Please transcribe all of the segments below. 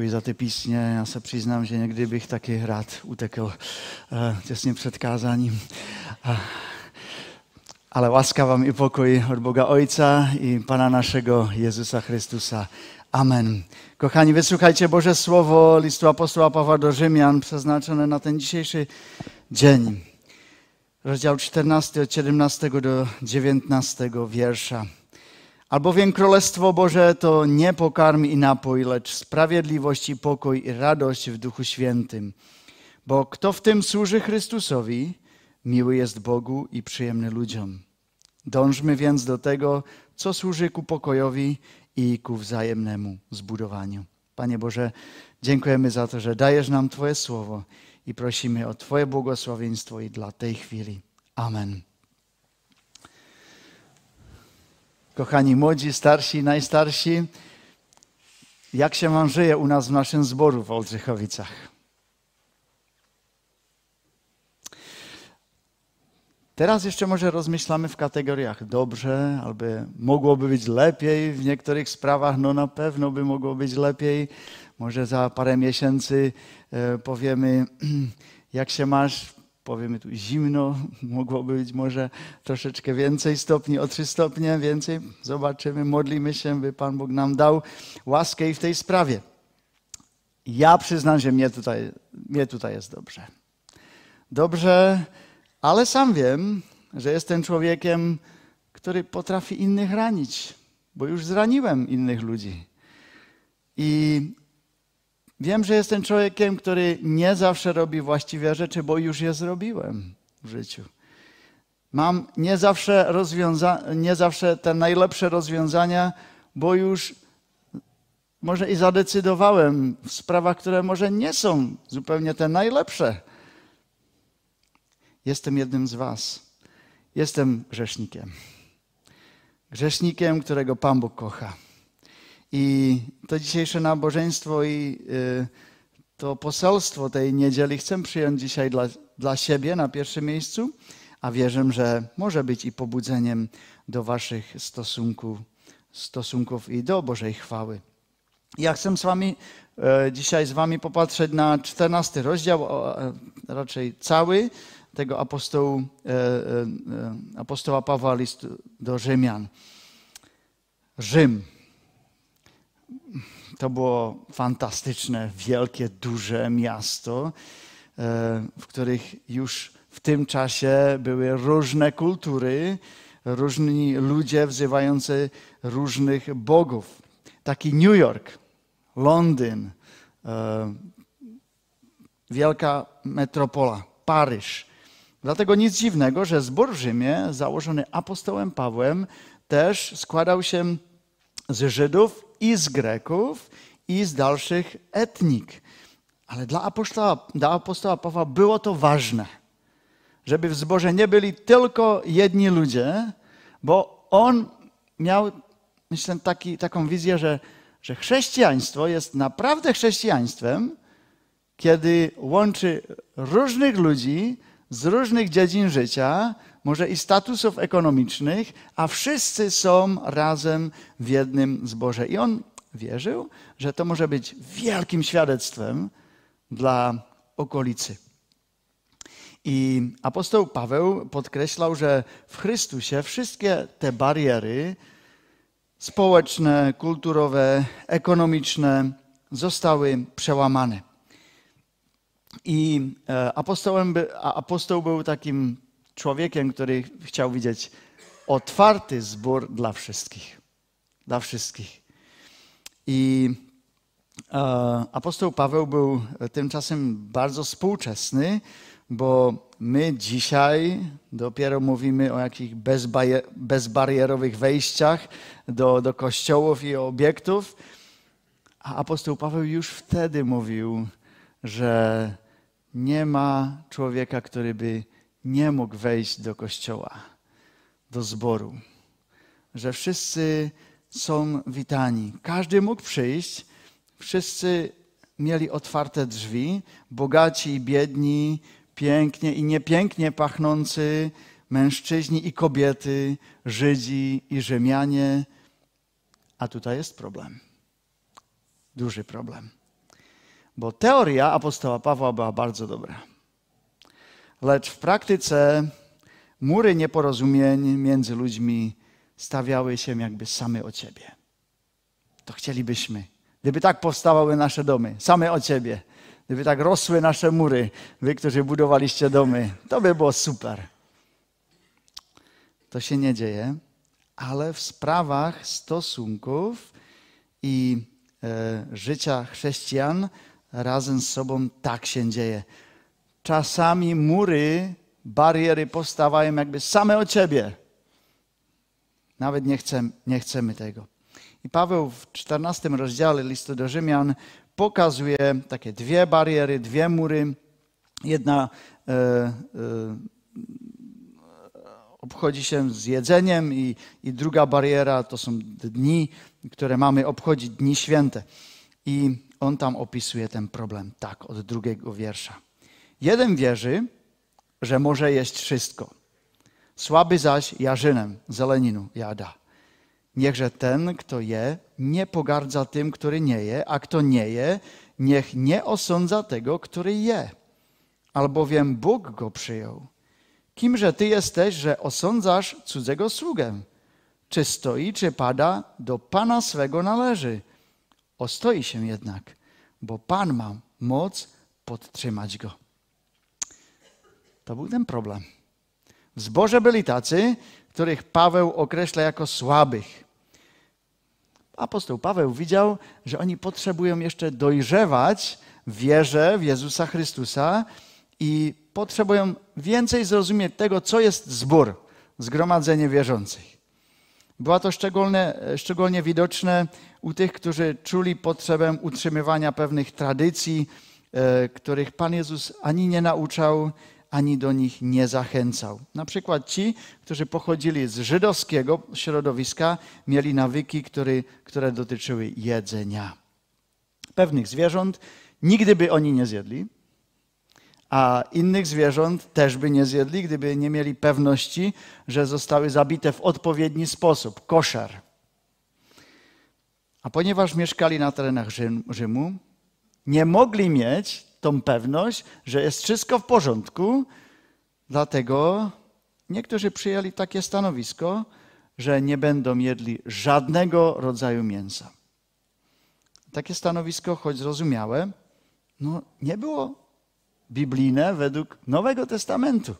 děkuji za ty písně. Já se přiznám, že někdy bych taky rád utekl těsně před kázáním. Ale láska vám i pokoj od Boga Ojca i Pana našego Jezusa Chrystusa. Amen. Kochani, wysłuchajcie Boże Słowo listu apostoła Pawła do Rzymian przeznaczone na ten dzisiejszy dzień. Rozdział 14 od 17 do 19 wiersza. Albowiem Królestwo Boże to nie pokarm i napój, lecz sprawiedliwość i pokój i radość w Duchu Świętym. Bo kto w tym służy Chrystusowi, miły jest Bogu i przyjemny ludziom. Dążmy więc do tego, co służy ku pokojowi i ku wzajemnemu zbudowaniu. Panie Boże, dziękujemy za to, że dajesz nam Twoje słowo i prosimy o Twoje błogosławieństwo i dla tej chwili. Amen. Kochani młodzi, starsi, najstarsi, jak się wam żyje u nas w naszym zboru w Oldřichovicach? Teraz jeszcze może rozmyślamy w kategoriach dobrze, albo mogłoby być lepiej w niektórych sprawach, no na pewno by mogło być lepiej. Może za parę miesięcy powiemy, jak się masz, powiemy tu zimno, mogłoby być może troszeczkę więcej stopni, o 3 stopnie więcej. Zobaczymy, modlimy się, by Pan Bóg nam dał łaskę i w tej sprawie. Ja przyznam, że mnie tutaj jest dobrze. Dobrze. Ale sam wiem, że jestem człowiekiem, który potrafi innych ranić, bo już zraniłem innych ludzi. I wiem, że jestem człowiekiem, który nie zawsze robi właściwe rzeczy, bo już je zrobiłem w życiu. Mam nie zawsze te najlepsze rozwiązania, bo już może i zadecydowałem w sprawach, które może nie są zupełnie te najlepsze. Jestem jednym z was. Jestem grzesznikiem. Grzesznikiem, którego Pan Bóg kocha. I to dzisiejsze nabożeństwo i to poselstwo tej niedzieli chcę przyjąć dzisiaj dla siebie na pierwszym miejscu, a wierzę, że może być i pobudzeniem do waszych stosunków i do Bożej chwały. Ja chcę dzisiaj z wami popatrzeć na 14 rozdział, raczej cały, tego apostoła Pawła listu do Rzymian. Rzym. To było fantastyczne, wielkie, duże miasto, w których już w tym czasie były różne kultury, różni ludzie wzywający różnych bogów. Taki New York, Londyn, wielka metropola, Paryż. Dlatego nic dziwnego, że zbór w Rzymie, założony apostołem Pawłem, też składał się z Żydów i z Greków i z dalszych etnik. Ale dla apostoła Pawła było to ważne, żeby w zborze nie byli tylko jedni ludzie, bo on miał, myślę, taką wizję, że chrześcijaństwo jest naprawdę chrześcijaństwem, kiedy łączy różnych ludzi z różnych dziedzin życia, może i statusów ekonomicznych, a wszyscy są razem w jednym zborze. I on wierzył, że to może być wielkim świadectwem dla okolicy. I apostoł Paweł podkreślał, że w Chrystusie wszystkie te bariery społeczne, kulturowe, ekonomiczne zostały przełamane. I apostoł był takim człowiekiem, który chciał widzieć otwarty zbór dla wszystkich. Dla wszystkich. I apostoł Paweł był tymczasem bardzo współczesny, bo my dzisiaj dopiero mówimy o jakichś bezbarierowych wejściach do kościołów i obiektów. A apostoł Paweł już wtedy mówił, że nie ma człowieka, który by nie mógł wejść do kościoła, do zboru. Że wszyscy są witani. Każdy mógł przyjść. Wszyscy mieli otwarte drzwi. Bogaci i biedni, pięknie i niepięknie pachnący, mężczyźni i kobiety, Żydzi i Rzymianie. A tutaj jest problem. Duży problem. Bo teoria apostoła Pawła była bardzo dobra. Lecz w praktyce mury nieporozumień między ludźmi stawiały się jakby same o ciebie. To chcielibyśmy. Gdyby tak powstawały nasze domy, same o ciebie. Gdyby tak rosły nasze mury, wy, którzy budowaliście domy, to by było super. To się nie dzieje, ale w sprawach stosunków i życia chrześcijan razem z sobą tak się dzieje. Czasami mury, bariery powstawają jakby same o ciebie. Nawet nie chcemy tego. I Paweł w 14 rozdziale listu do Rzymian pokazuje takie dwie bariery, dwie mury. Jedna obchodzi się z jedzeniem i druga bariera to są dni, które mamy obchodzić, dni święte. I on tam opisuje ten problem tak, od drugiego wiersza. Jeden wierzy, że może jeść wszystko. Słaby zaś jarzynem, zeleniną jada. Niechże ten, kto je, nie pogardza tym, który nie je, a kto nie je, niech nie osądza tego, który je. Albowiem Bóg go przyjął. Kimże ty jesteś, że osądzasz cudzego sługę? Czy stoi, czy pada, do Pana swego należy. Ostoi się jednak, bo Pan ma moc podtrzymać go. To był ten problem. W zborze byli tacy, których Paweł określa jako słabych. Apostoł Paweł widział, że oni potrzebują jeszcze dojrzewać w wierze w Jezusa Chrystusa i potrzebują więcej zrozumieć tego, co jest zbór, zgromadzenie wierzących. Było to szczególnie widoczne u tych, którzy czuli potrzebę utrzymywania pewnych tradycji, których Pan Jezus ani nie nauczał, ani do nich nie zachęcał. Na przykład ci, którzy pochodzili z żydowskiego środowiska, mieli nawyki, które dotyczyły jedzenia. Pewnych zwierząt nigdy by oni nie zjedli, a innych zwierząt też by nie zjedli, gdyby nie mieli pewności, że zostały zabite w odpowiedni sposób, koszer. A ponieważ mieszkali na terenach Rzymu, nie mogli mieć tą pewność, że jest wszystko w porządku, dlatego niektórzy przyjęli takie stanowisko, że nie będą jedli żadnego rodzaju mięsa. Takie stanowisko, choć zrozumiałe, nie było biblijne według Nowego Testamentu.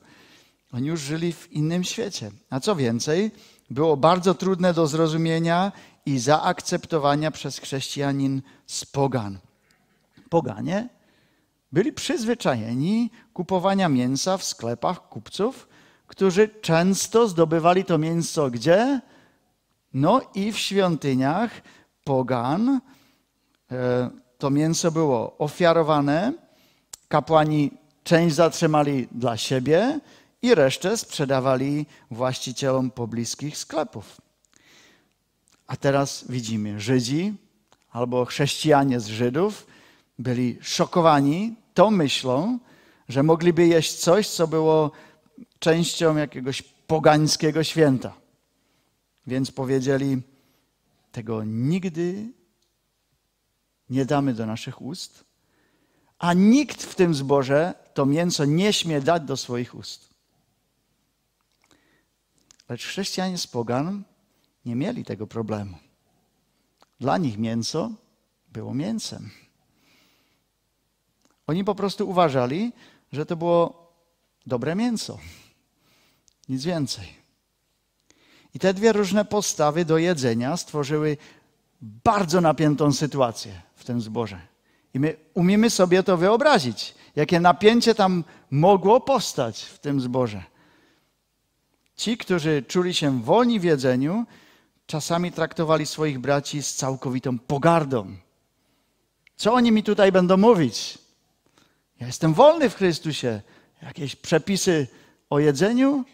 Oni już żyli w innym świecie. A co więcej, było bardzo trudne do zrozumienia i zaakceptowania przez chrześcijanin z pogan. Poganie byli przyzwyczajeni kupowania mięsa w sklepach kupców, którzy często zdobywali to mięso gdzie? I w świątyniach pogan. To mięso było ofiarowane, kapłani część zatrzymali dla siebie i resztę sprzedawali właścicielom pobliskich sklepów. A teraz widzimy, Żydzi albo chrześcijanie z Żydów byli szokowani tą myślą, że mogliby jeść coś, co było częścią jakiegoś pogańskiego święta. Więc powiedzieli, tego nigdy nie damy do naszych ust, a nikt w tym zborze to mięso nie śmie dać do swoich ust. Lecz chrześcijanie z pogan nie mieli tego problemu. Dla nich mięso było mięsem. Oni po prostu uważali, że to było dobre mięso. Nic więcej. I te dwie różne postawy do jedzenia stworzyły bardzo napiętą sytuację w tym zborze. I my umiemy sobie to wyobrazić, jakie napięcie tam mogło powstać w tym zborze. Ci, którzy czuli się wolni w jedzeniu, czasami traktowali swoich braci z całkowitą pogardą. Co oni mi tutaj będą mówić? Ja jestem wolny w Chrystusie. Jakieś przepisy o jedzeniu?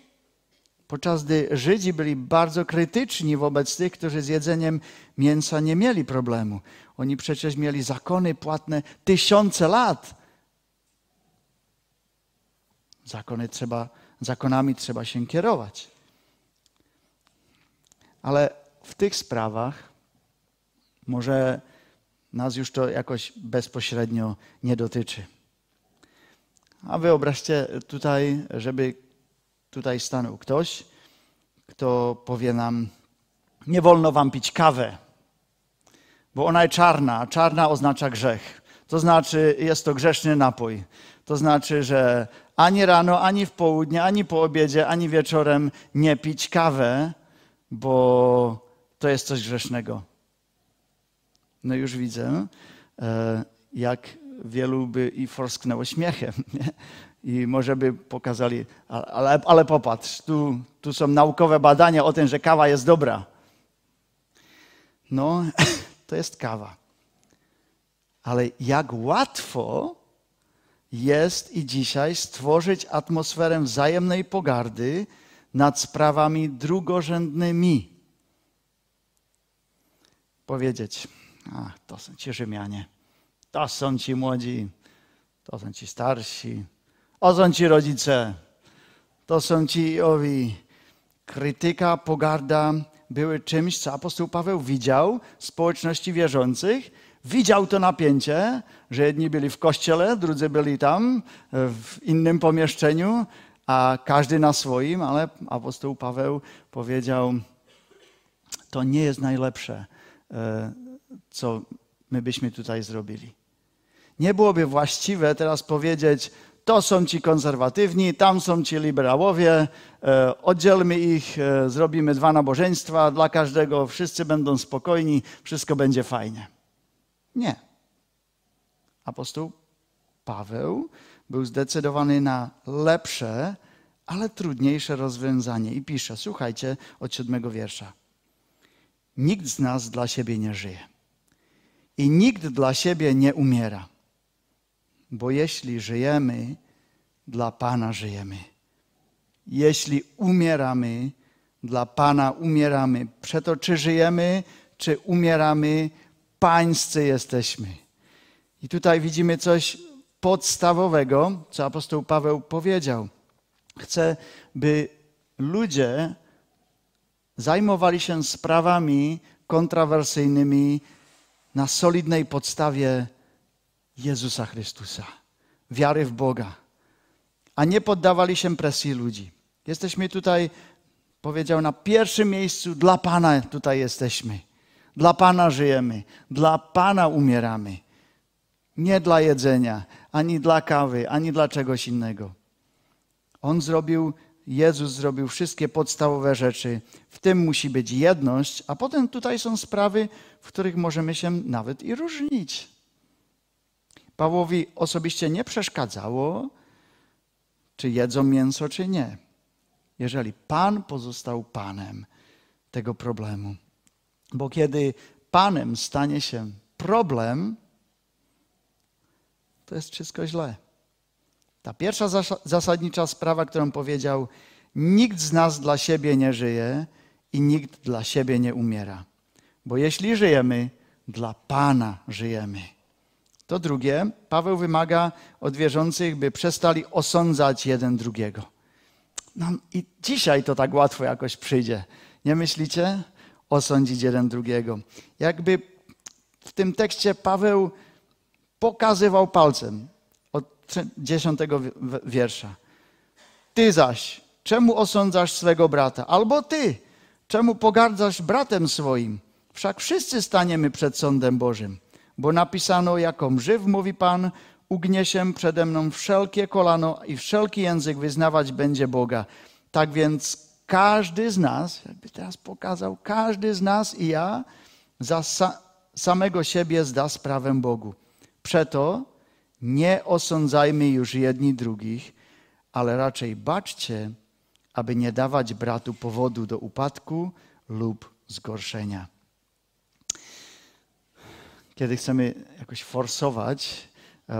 Podczas gdy Żydzi byli bardzo krytyczni wobec tych, którzy z jedzeniem mięsa nie mieli problemu. Oni przecież mieli zakony płatne tysiące lat. Zakonami trzeba się kierować. Ale w tych sprawach może nas już to jakoś bezpośrednio nie dotyczy. A wyobraźcie tutaj, żeby tutaj stanął ktoś, kto powie nam, nie wolno wam pić kawy, bo ona jest czarna. Czarna oznacza grzech. To znaczy, jest to grzeszny napój. To znaczy, że ani rano, ani w południe, ani po obiedzie, ani wieczorem nie pić kawę, bo to jest coś grzesznego. No już widzę, jak wielu by i frsknęło śmiechem. Nie? I może by pokazali, ale popatrz, tu są naukowe badania o tym, że kawa jest dobra. No, to jest kawa. Ale jak łatwo jest i dzisiaj stworzyć atmosferę wzajemnej pogardy nad sprawami drugorzędnymi. Powiedzieć, to są ci Rzymianie, to są ci młodzi, to są ci starsi, to są ci rodzice, to są ci owi. Krytyka, pogarda były czymś, co apostoł Paweł widział w społeczności wierzących. Widział to napięcie, że jedni byli w kościele, drudzy byli tam, w innym pomieszczeniu, a każdy na swoim, ale apostoł Paweł powiedział, to nie jest najlepsze, co my byśmy tutaj zrobili. Nie byłoby właściwe teraz powiedzieć, to są ci konserwatywni, tam są ci liberałowie, oddzielmy ich, zrobimy 2 nabożeństwa dla każdego, wszyscy będą spokojni, wszystko będzie fajnie. Nie. Apostoł Paweł był zdecydowany na lepsze, ale trudniejsze rozwiązanie. I pisze, słuchajcie, od 7 wiersza. Nikt z nas dla siebie nie żyje. I nikt dla siebie nie umiera. Bo jeśli żyjemy, dla Pana żyjemy. Jeśli umieramy, dla Pana umieramy. Przeto czy żyjemy, czy umieramy, pańscy jesteśmy. I tutaj widzimy coś podstawowego, co apostoł Paweł powiedział. Chce, by ludzie zajmowali się sprawami kontrowersyjnymi na solidnej podstawie Jezusa Chrystusa, wiary w Boga, a nie poddawali się presji ludzi. Jesteśmy tutaj, powiedział, na pierwszym miejscu, dla Pana tutaj jesteśmy. Dla Pana żyjemy, dla Pana umieramy. Nie dla jedzenia, ani dla kawy, ani dla czegoś innego. Jezus zrobił wszystkie podstawowe rzeczy. W tym musi być jedność, a potem tutaj są sprawy, w których możemy się nawet i różnić. Pawłowi osobiście nie przeszkadzało, czy jedzą mięso, czy nie. Jeżeli Pan pozostał Panem tego problemu. Bo kiedy Panem stanie się problem, to jest wszystko źle. Ta pierwsza zasadnicza sprawa, którą powiedział, nikt z nas dla siebie nie żyje i nikt dla siebie nie umiera. Bo jeśli żyjemy, dla Pana żyjemy. To drugie, Paweł wymaga od wierzących, by przestali osądzać jeden drugiego. No i dzisiaj to tak łatwo jakoś przyjdzie. Nie myślicie? Osądzić jeden drugiego. Jakby w tym tekście Paweł pokazywał palcem od 10 wiersza. Ty zaś, czemu osądzasz swego brata? Albo ty, czemu pogardzasz bratem swoim? Wszak wszyscy staniemy przed sądem Bożym. Bo napisano, jakom żyw, mówi Pan, ugnie się przede mną wszelkie kolano i wszelki język wyznawać będzie Boga. Tak więc każdy z nas, jakby teraz pokazał, każdy z nas i ja za samego siebie zda sprawę Bogu. Przeto nie osądzajmy już jedni drugich, ale raczej baczcie, aby nie dawać bratu powodu do upadku lub zgorszenia. Kiedy chcemy jakoś forsować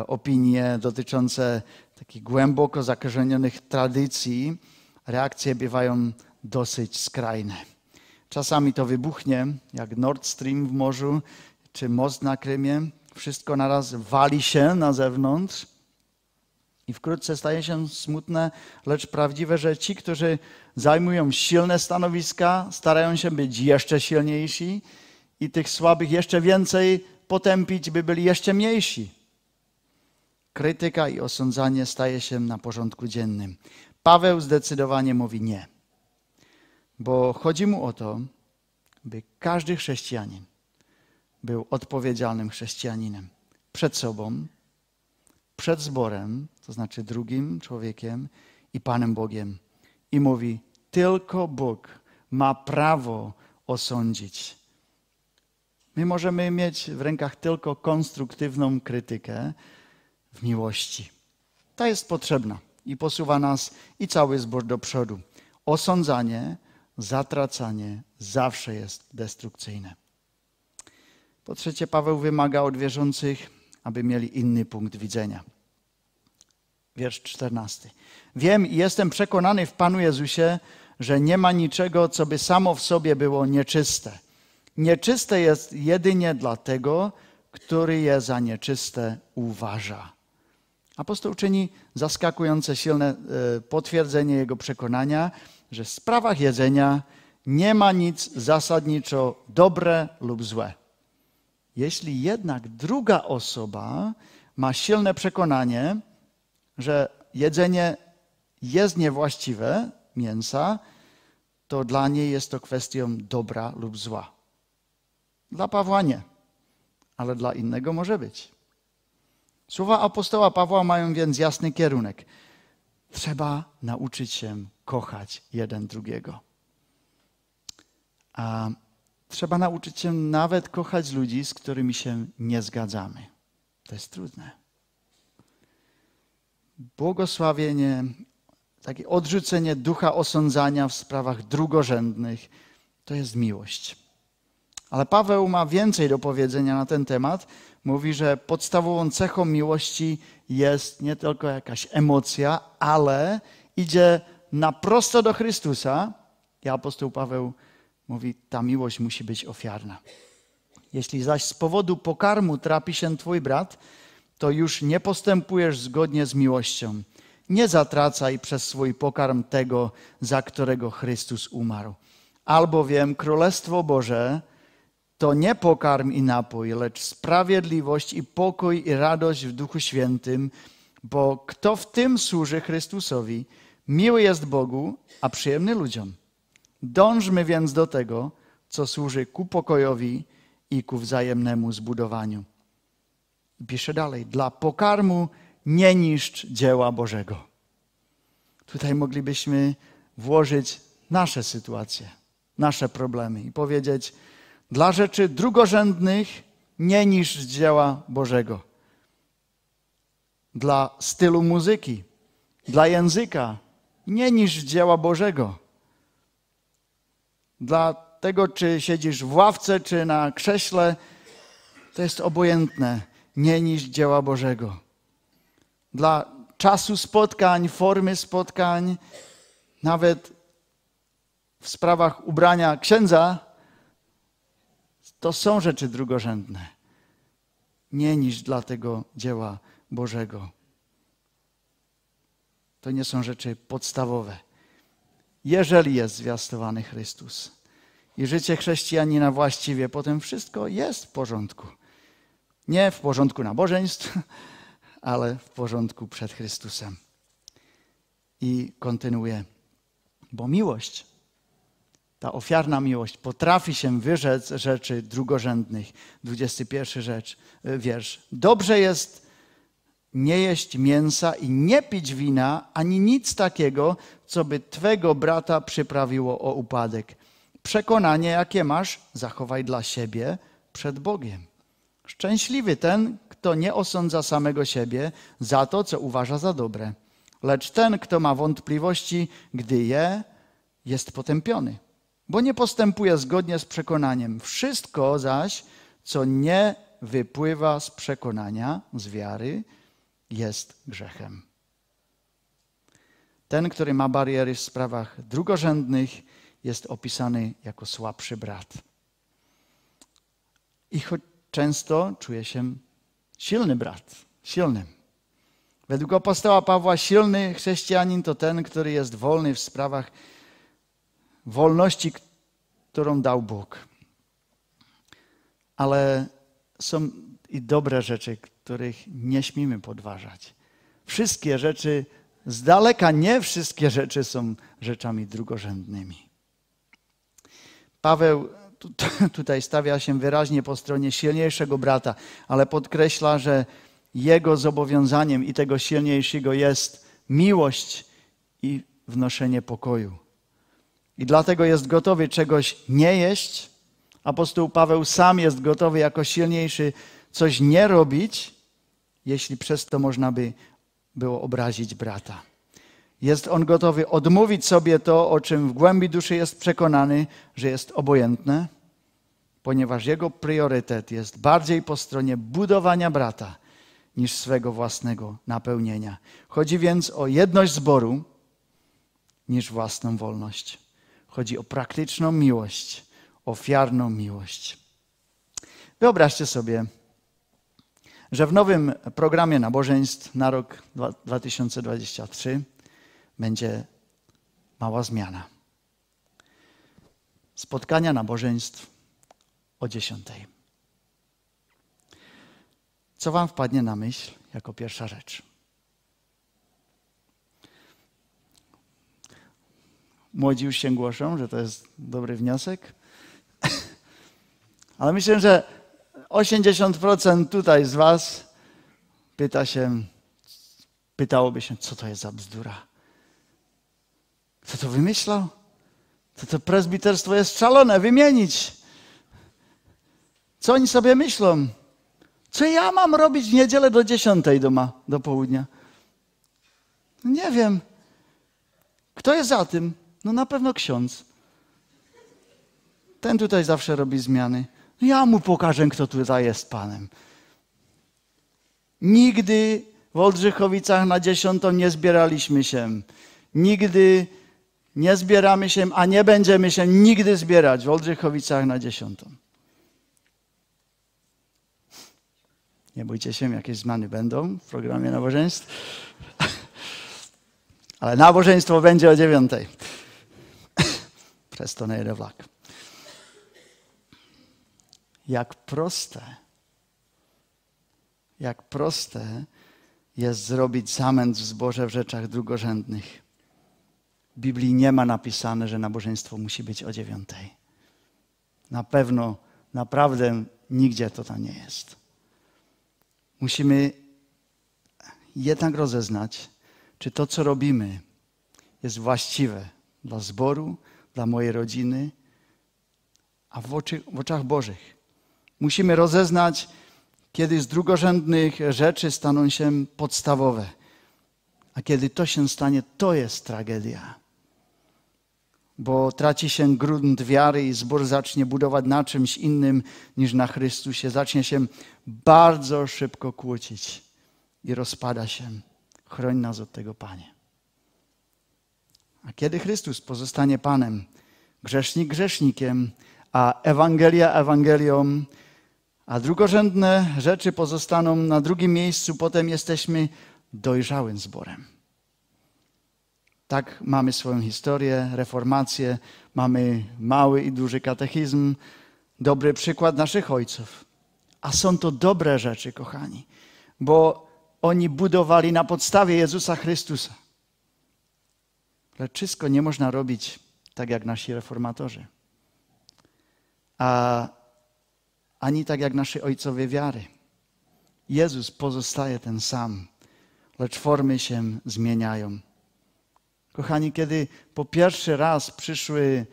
opinie dotyczące takich głęboko zakorzenionych tradycji, reakcje bywają dosyć skrajne. Czasami to wybuchnie, jak Nord Stream w morzu, czy most na Krymie. Wszystko naraz wali się na zewnątrz i wkrótce staje się smutne, lecz prawdziwe, że ci, którzy zajmują silne stanowiska, starają się być jeszcze silniejsi i tych słabych jeszcze więcej potępić, by byli jeszcze mniejsi. Krytyka i osądzanie staje się na porządku dziennym. Paweł zdecydowanie mówi nie, bo chodzi mu o to, by każdy chrześcijanin był odpowiedzialnym chrześcijaninem przed sobą, przed zborem, to znaczy drugim człowiekiem i Panem Bogiem. I mówi, tylko Bóg ma prawo osądzić. My możemy mieć w rękach tylko konstruktywną krytykę w miłości. Ta jest potrzebna i posuwa nas i cały zbór do przodu. Osądzanie, zatracanie zawsze jest destrukcyjne. Po trzecie, Paweł wymaga od wierzących, aby mieli inny punkt widzenia. Wiersz 14. Wiem i jestem przekonany w Panu Jezusie, że nie ma niczego, co by samo w sobie było nieczyste. Nieczyste jest jedynie dla tego, który je za nieczyste uważa. Apostoł czyni zaskakujące silne potwierdzenie jego przekonania, że w sprawach jedzenia nie ma nic zasadniczo dobre lub złe. Jeśli jednak druga osoba ma silne przekonanie, że jedzenie jest niewłaściwe, mięsa, to dla niej jest to kwestią dobra lub zła. Dla Pawła nie, ale dla innego może być. Słowa apostoła Pawła mają więc jasny kierunek. Trzeba nauczyć się kochać jeden drugiego. A trzeba nauczyć się nawet kochać ludzi, z którymi się nie zgadzamy. To jest trudne. Błogosławienie, takie odrzucenie ducha osądzania w sprawach drugorzędnych, to jest miłość. Ale Paweł ma więcej do powiedzenia na ten temat. Mówi, że podstawową cechą miłości jest nie tylko jakaś emocja, ale idzie na prosto do Chrystusa. I apostoł Paweł mówi, ta miłość musi być ofiarna. Jeśli zaś z powodu pokarmu trapi się twój brat, to już nie postępujesz zgodnie z miłością. Nie zatracaj przez swój pokarm tego, za którego Chrystus umarł. Albowiem Królestwo Boże to nie pokarm i napój, lecz sprawiedliwość i pokój i radość w Duchu Świętym, bo kto w tym służy Chrystusowi, miły jest Bogu, a przyjemny ludziom. Dążmy więc do tego, co służy ku pokojowi i ku wzajemnemu zbudowaniu. Pisze dalej, dla pokarmu nie niszcz dzieła Bożego. Tutaj moglibyśmy włożyć nasze sytuacje, nasze problemy i powiedzieć, dla rzeczy drugorzędnych nie niszcz dzieła Bożego. Dla stylu muzyki, dla języka nie niszcz dzieła Bożego. Dla tego, czy siedzisz w ławce, czy na krześle, to jest obojętne. Nie niszcz dzieła Bożego. Dla czasu spotkań, formy spotkań, nawet w sprawach ubrania księdza, to są rzeczy drugorzędne. Nie niszcz dla tego dzieła Bożego. To nie są rzeczy podstawowe. Jeżeli jest zwiastowany Chrystus i życie chrześcijanina właściwie, potem wszystko jest w porządku. Nie w porządku nabożeństw, ale w porządku przed Chrystusem. I kontynuuje, bo miłość, ta ofiarna miłość potrafi się wyrzec rzeczy drugorzędnych. 21 wiersz. Dobrze jest nie jeść mięsa i nie pić wina, ani nic takiego, co by twego brata przyprawiło o upadek. Przekonanie, jakie masz, zachowaj dla siebie przed Bogiem. Szczęśliwy ten, kto nie osądza samego siebie za to, co uważa za dobre, lecz ten, kto ma wątpliwości, gdy je, jest potępiony, bo nie postępuje zgodnie z przekonaniem. Wszystko zaś, co nie wypływa z przekonania, z wiary, jest grzechem. Ten, który ma bariery w sprawach drugorzędnych, jest opisany jako słabszy brat. I choć często czuje się silny brat, silnym. Według apostoła Pawła silny chrześcijanin to ten, który jest wolny w sprawach wolności, którą dał Bóg. Ale są i dobre rzeczy, których nie śmimy podważać. Wszystkie rzeczy, z daleka nie wszystkie rzeczy są rzeczami drugorzędnymi. Paweł tutaj stawia się wyraźnie po stronie silniejszego brata, ale podkreśla, że jego zobowiązaniem i tego silniejszego jest miłość i wnoszenie pokoju. I dlatego jest gotowy czegoś nie jeść. Apostoł Paweł sam jest gotowy jako silniejszy coś nie robić, jeśli przez to można by było obrazić brata. Jest on gotowy odmówić sobie to, o czym w głębi duszy jest przekonany, że jest obojętne, ponieważ jego priorytet jest bardziej po stronie budowania brata niż swego własnego napełnienia. Chodzi więc o jedność zboru niż własną wolność. Chodzi o praktyczną miłość, ofiarną miłość. Wyobraźcie sobie, że w nowym programie nabożeństw na rok 2023 będzie mała zmiana. Spotkania nabożeństw o 10:00. Co wam wpadnie na myśl jako pierwsza rzecz? Młodzi już się głoszą, że to jest dobry wniosek. Ale myślę, że 80% tutaj z was pytałoby się, co to jest za bzdura? Kto to wymyślał? To prezbiterstwo jest szalone, wymienić. Co oni sobie myślą? Co ja mam robić w niedzielę do 10:00 do południa? Nie wiem. Kto jest za tym? No na pewno ksiądz. Ten tutaj zawsze robi zmiany. Ja mu pokażę, kto tutaj jest panem. Nigdy w Oldrzychowicach na 10:00 nie zbieraliśmy się. Nigdy nie zbieramy się, a nie będziemy się nigdy zbierać w Oldrzychowicach na 10:00. Nie bójcie się, jakieś zmiany będą w programie nabożeństw. Ale nabożeństwo będzie o 9:00. Przez to nie wlak. Jak proste jest zrobić zamęt w zborze w rzeczach drugorzędnych. W Biblii nie ma napisane, że nabożeństwo musi być o 9:00. Na pewno, naprawdę nigdzie to tam nie jest. Musimy jednak rozeznać, czy to, co robimy, jest właściwe dla zboru, dla mojej rodziny, a w oczach Bożych. Musimy rozeznać, kiedy z drugorzędnych rzeczy staną się podstawowe. A kiedy to się stanie, to jest tragedia. Bo traci się grunt wiary i zbór zacznie budować na czymś innym niż na Chrystusie. Zacznie się bardzo szybko kłócić i rozpada się. Chroń nas od tego, Panie. A kiedy Chrystus pozostanie Panem, grzesznik grzesznikiem, a Ewangelia Ewangelią, a drugorzędne rzeczy pozostaną na drugim miejscu, potem jesteśmy dojrzałym zborem. Tak mamy swoją historię, reformację, mamy mały i duży katechizm, dobry przykład naszych ojców. A są to dobre rzeczy, kochani, bo oni budowali na podstawie Jezusa Chrystusa. Lecz wszystko nie można robić tak jak nasi reformatorzy. A ani tak jak nasi ojcowie wiary. Jezus pozostaje ten sam, lecz formy się zmieniają. Kochani, kiedy po pierwszy raz przyszły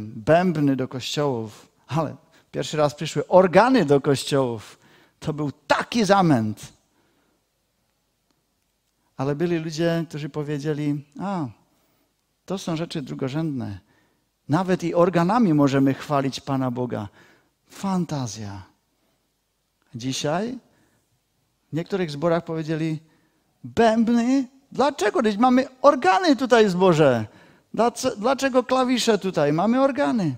bębny do kościołów, ale pierwszy raz przyszły organy do kościołów, to był taki zamęt. Ale byli ludzie, którzy powiedzieli, to są rzeczy drugorzędne. Nawet i organami możemy chwalić Pana Boga. Fantazja. Dzisiaj w niektórych zborach powiedzieli, bębny? Dlaczego? Mamy organy tutaj w zborze. Dlaczego klawisze tutaj? Mamy organy.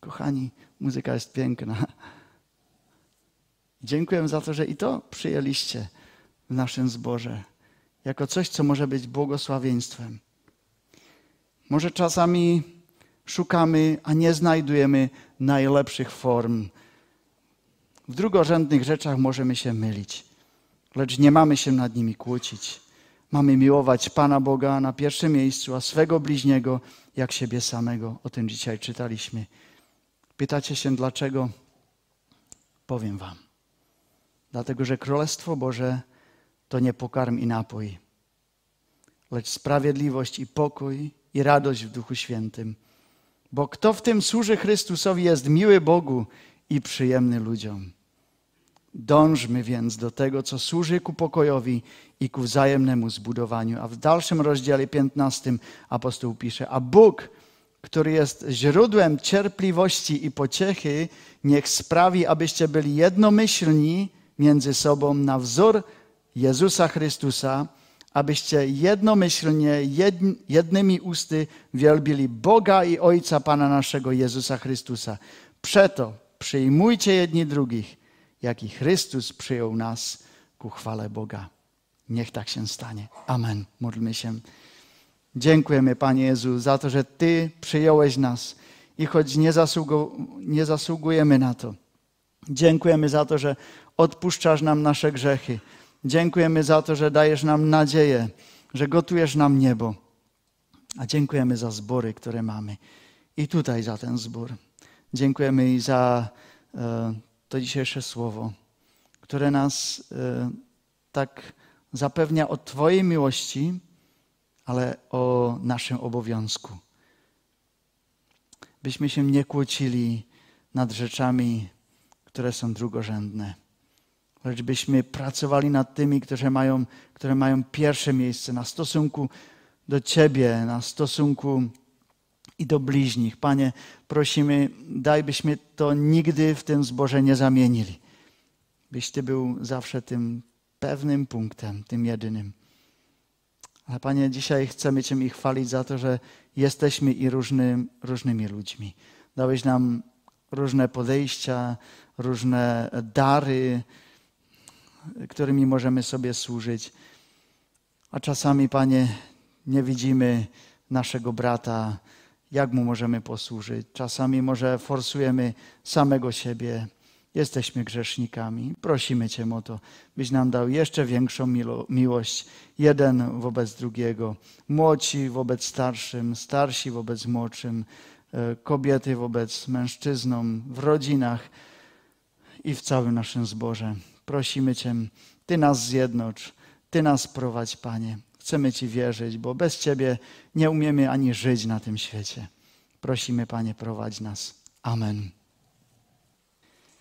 Kochani, muzyka jest piękna. Dziękuję za to, że i to przyjęliście w naszym zborze. Jako coś, co może być błogosławieństwem. Może czasami szukamy, a nie znajdujemy najlepszych form W drugorzędnych rzeczach możemy się mylić, lecz nie mamy się nad nimi kłócić. Mamy miłować Pana Boga na pierwszym miejscu, a swego bliźniego jak siebie samego. O tym dzisiaj czytaliśmy. Pytacie się dlaczego? Powiem wam. Dlatego, że Królestwo Boże to nie pokarm i napój, lecz sprawiedliwość i pokój i radość w Duchu Świętym. Bo kto w tym służy Chrystusowi, jest miły Bogu i przyjemny ludziom. Dążmy więc do tego, co służy ku pokojowi i ku wzajemnemu zbudowaniu. A w dalszym rozdziale 15 apostoł pisze: a Bóg, który jest źródłem cierpliwości i pociechy, niech sprawi, abyście byli jednomyślni między sobą na wzór Jezusa Chrystusa, abyście jednomyślnie, jednymi usty wielbili Boga i Ojca Pana naszego Jezusa Chrystusa. Przeto przyjmujcie jedni drugich, jak i Chrystus przyjął nas ku chwale Boga. Niech tak się stanie. Amen. Módlmy się. Dziękujemy, Panie Jezu, za to, że Ty przyjąłeś nas i choć nie zasługujemy na to, dziękujemy za to, że odpuszczasz nam nasze grzechy. Dziękujemy za to, że dajesz nam nadzieję, że gotujesz nam niebo. A dziękujemy za zbory, które mamy. I tutaj za ten zbór. Dziękujemy i za to dzisiejsze słowo, które nas tak zapewnia o Twojej miłości, ale o naszym obowiązku. Byśmy się nie kłócili nad rzeczami, które są drugorzędne, lecz byśmy pracowali nad tymi, które mają pierwsze miejsce na stosunku do Ciebie, na stosunku i do bliźnich. Panie, prosimy, daj, byśmy to nigdy w tym zborze nie zamienili. Byś Ty był zawsze tym pewnym punktem, tym jedynym. Ale Panie, dzisiaj chcemy Cię i chwalić za to, że jesteśmy i różnymi ludźmi. Dałeś nam różne podejścia, różne dary, którymi możemy sobie służyć. A czasami, Panie, nie widzimy naszego brata, jak mu możemy posłużyć. Czasami może forsujemy samego siebie. Jesteśmy grzesznikami. Prosimy Cię o to, byś nam dał jeszcze większą miłość. Jeden wobec drugiego. Młodsi wobec starszym, starsi wobec młodszym, kobiety wobec mężczyznom, w rodzinach i w całym naszym zborze. Prosimy Cię, Ty nas zjednocz, Ty nas prowadź, Panie. Chcemy Ci wierzyć, bo bez Ciebie nie umiemy ani żyć na tym świecie. Prosimy, Panie, prowadź nas. Amen.